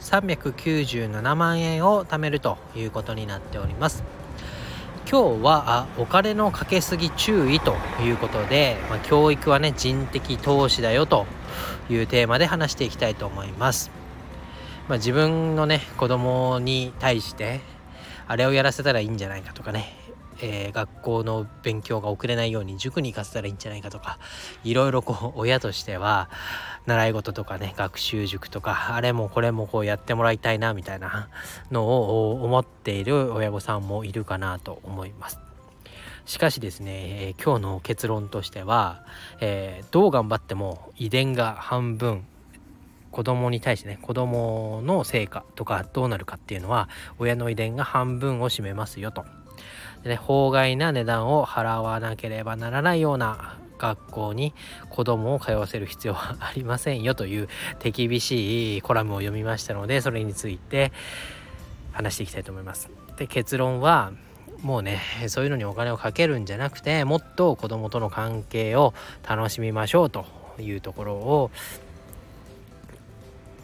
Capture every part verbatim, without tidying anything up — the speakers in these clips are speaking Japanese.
さんびゃくきゅうじゅうななまんえんを貯めるということになっております。今日はお金のかけすぎ注意ということで、まあ、教育はね人的投資だよというテーマで話していきたいと思います。まあ、自分のね子供に対してあれをやらせたらいいんじゃないかとかね、えー、学校の勉強が遅れないように塾に行かせたらいいんじゃないかとか、いろいろこう親としては習い事とかね学習塾とかあれもこれもこうやってもらいたいなみたいなのを思っている親御さんもいるかなと思います。しかしですね、えー、今日の結論としては、えー、どう頑張っても遺伝が半分、子供に対してね子供の成果とかどうなるかっていうのは親の遺伝が半分を占めますよと。でね、法外な値段を払わなければならないような学校に子供を通わせる必要はありませんよという手厳しいコラムを読みましたので、それについて話していきたいと思います。で、結論はもうねそういうのにお金をかけるんじゃなくて、もっと子供との関係を楽しみましょうというところを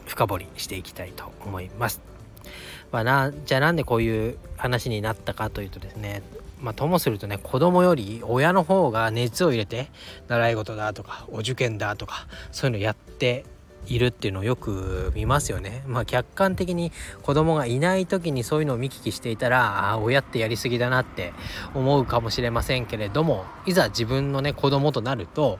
深掘りしていきたいと思います。まあ、なじゃあなんでこういう話になったかというとですね、まあ、ともするとね子供より親の方が熱を入れて習い事だとかお受験だとかそういうのやっているっていうのをよく見ますよね。まあ、客観的に子供がいない時にそういうのを見聞きしていたら、あ親ってやりすぎだなって思うかもしれませんけれども、いざ自分のね子供となると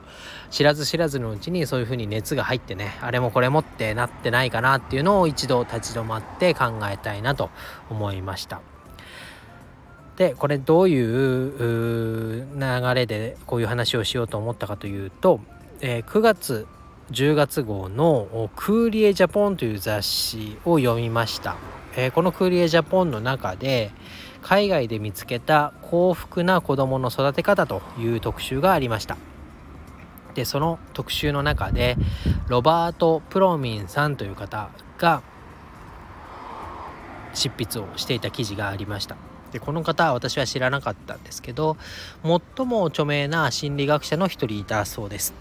知らず知らずのうちにそういう風に熱が入ってね、あれもこれもってなってないかなっていうのを一度立ち止まって考えたいなと思いました。で、これどういう流れでこういう話をしようと思ったかというと、えー、くがつじゅうがつごうのクーリエジャポンという雑誌を読みました。えー、このクーリエジャポンの中で海外で見つけた幸福な子どもの育て方という特集がありました。で、その特集の中でロバート・プロミンさんという方が執筆をしていた記事がありました。で、この方は私は知らなかったんですけど、最も著名な心理学者の一人いたそうです。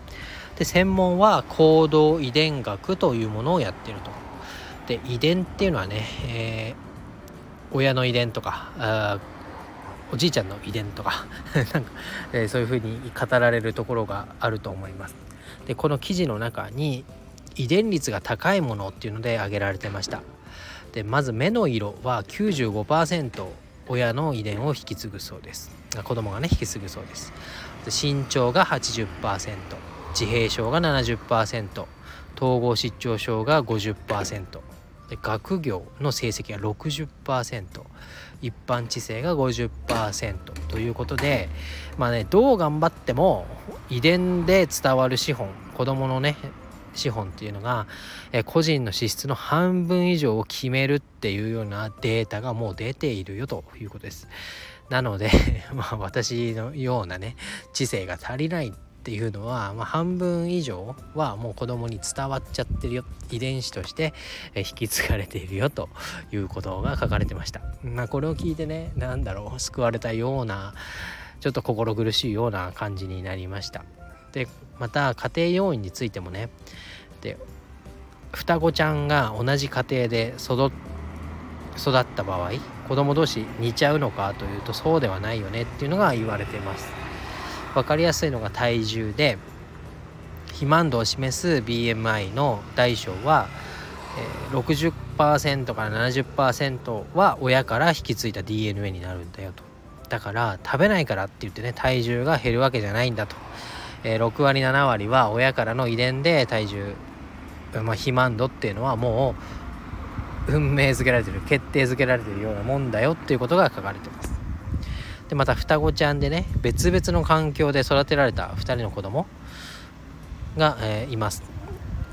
で、専門は行動遺伝学というものをやっていると。で、遺伝っていうのはね、えー、親の遺伝とかおじいちゃんの遺伝とかなんか、えー、そういうふうに語られるところがあると思います。で、この記事の中に遺伝率が高いものっていうので挙げられてました。で、まず目の色は きゅうじゅうごパーセント 親の遺伝を引き継ぐそうです。子供がね引き継ぐそうです。で、身長が はちじゅっパーセント、自閉症が ななじゅっパーセント、 統合失調症が ごじゅっパーセント、 で学業の成績が ろくじゅっパーセント、 一般知性が ごじゅっパーセント ということで、まあねどう頑張っても遺伝で伝わる資本、子どものね資本っていうのがえ個人の資質の半分以上を決めるっていうようなデータがもう出ているよということです。なのでまあ私のようなね知性が足りないっていうのは、まあ、半分以上はもう子供に伝わっちゃってるよ、遺伝子として引き継がれているよということが書かれてました。まあ、これを聞いてねなんだろう救われたような、ちょっと心苦しいような感じになりました。で、また家庭要因についてもね、で双子ちゃんが同じ家庭で育った場合子供同士似ちゃうのかというとそうではないよねっていうのが言われています。分かりやすいのが体重で、肥満度を示す ビーエムアイ の大小は ろくじゅっパーセント から ななじゅっパーセント は親から引き継いだ ディーエヌエー になるんだよと。だから食べないからって言ってね体重が減るわけじゃないんだと。ろくわりななわりは親からの遺伝で体重、まあ、肥満度っていうのはもう運命づけられてる、決定づけられてるようなもんだよっていうことが書かれてます。で、また双子ちゃんでね別々の環境で育てられたふたりの子供が、えー、います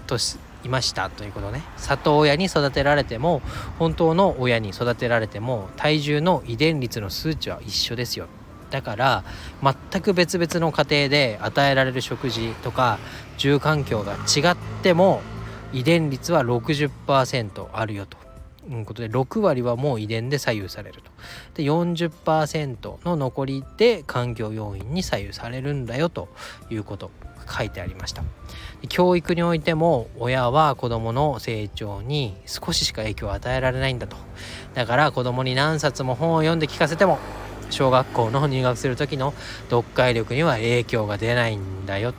といましたということね。里親に育てられても本当の親に育てられても体重の遺伝率の数値は一緒ですよ。だから全く別々の家庭で与えられる食事とか住環境が違っても遺伝率は ろくじゅっパーセント あるよということで、ろくわりはもう遺伝で左右されると。で よんじゅっパーセント の残りで環境要因に左右されるんだよということ書いてありました。教育においても親は子どもの成長に少ししか影響を与えられないんだと。だから子どもに何冊も本を読んで聞かせても小学校の入学する時の読解力には影響が出ないんだよ。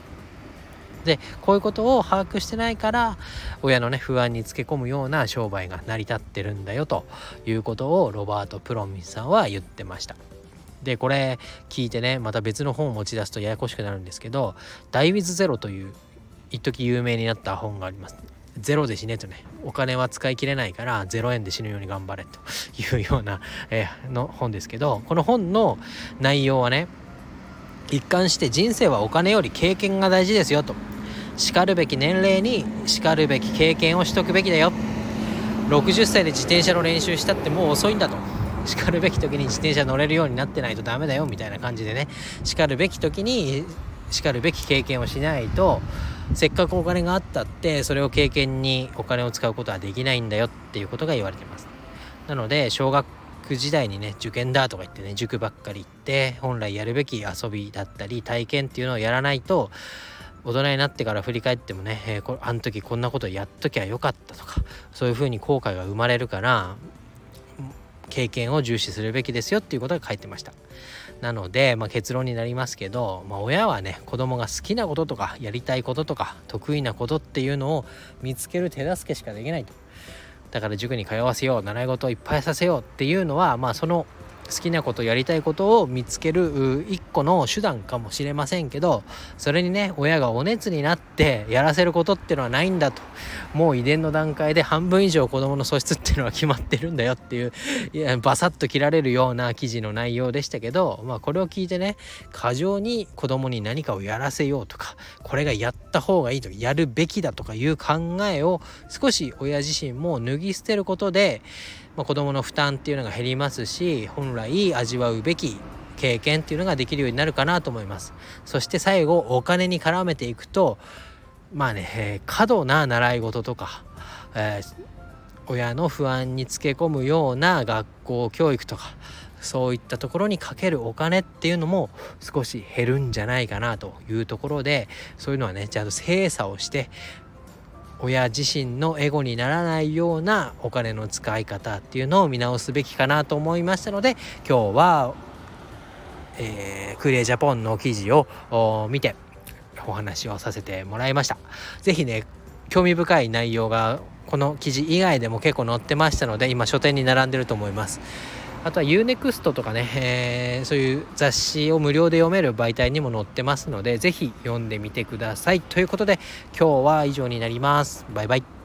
でこういうことを把握してないから親のね不安につけ込むような商売が成り立ってるんだよということをロバート・プロミスさんは言ってました。でこれ聞いてねまた別の本を持ち出すとややこしくなるんですけど、ダイウィズゼロという一時有名になった本があります。ゼロで死ねとね、お金は使い切れないからゼロえんで死ぬように頑張れというような、えー、の本ですけど、この本の内容はね一貫して人生はお金より経験が大事ですよと、叱るべき年齢に叱るべき経験をしとくべきだよ、ろくじゅっさいで自転車の練習したってもう遅いんだと、叱るべき時に自転車乗れるようになってないとダメだよみたいな感じでね、叱るべき時に叱るべき経験をしないとせっかくお金があったってそれを経験にお金を使うことはできないんだよっていうことが言われてます。なので小学時代にね受験だとか言ってね塾ばっかり行って本来やるべき遊びだったり体験っていうのをやらないと、大人になってから振り返ってもね、えー、こあの時こんなことやっときゃよかったとかそういうふうに後悔が生まれるから経験を重視するべきですよっていうことが書いてました。なので、まあ、結論になりますけど、まあ、親はね子供が好きなこととかやりたいこととか得意なことっていうのを見つける手助けしかできないと。だから塾に通わせよう、習い事をいっぱいさせようっていうのは、まあ、その好きなことやりたいことを見つける一個の手段かもしれませんけど、それにね親がお熱になってやらせることってのはないんだと、もう遺伝の段階で半分以上子どもの素質っていうのは決まってるんだよっていう、いやバサッと切られるような記事の内容でしたけど、まあこれを聞いてね過剰に子どもに何かをやらせようとかこれがやった方がいいとやるべきだとかいう考えを少し親自身も脱ぎ捨てることで、まあ、子どもの負担っていうのが減りますし、本来味わうべき経験っていうのができるようになるかなと思います。そして最後お金に絡めていくと、まあね過度な習い事とか、えー、親の不安につけ込むような学校教育とかそういったところにかけるお金っていうのも少し減るんじゃないかなというところで、そういうのはねちゃんと精査をして親自身のエゴにならないようなお金の使い方っていうのを見直すべきかなと思いましたので、今日は、えー、クリエジャポンの記事を見てお話をさせてもらいました。ぜひね興味深い内容がこの記事以外でも結構載ってましたので、今書店に並んでると思います。あとは ユーネクスト とかね、えー、そういう雑誌を無料で読める媒体にも載ってますので、ぜひ読んでみてください。ということで今日は以上になります。バイバイ。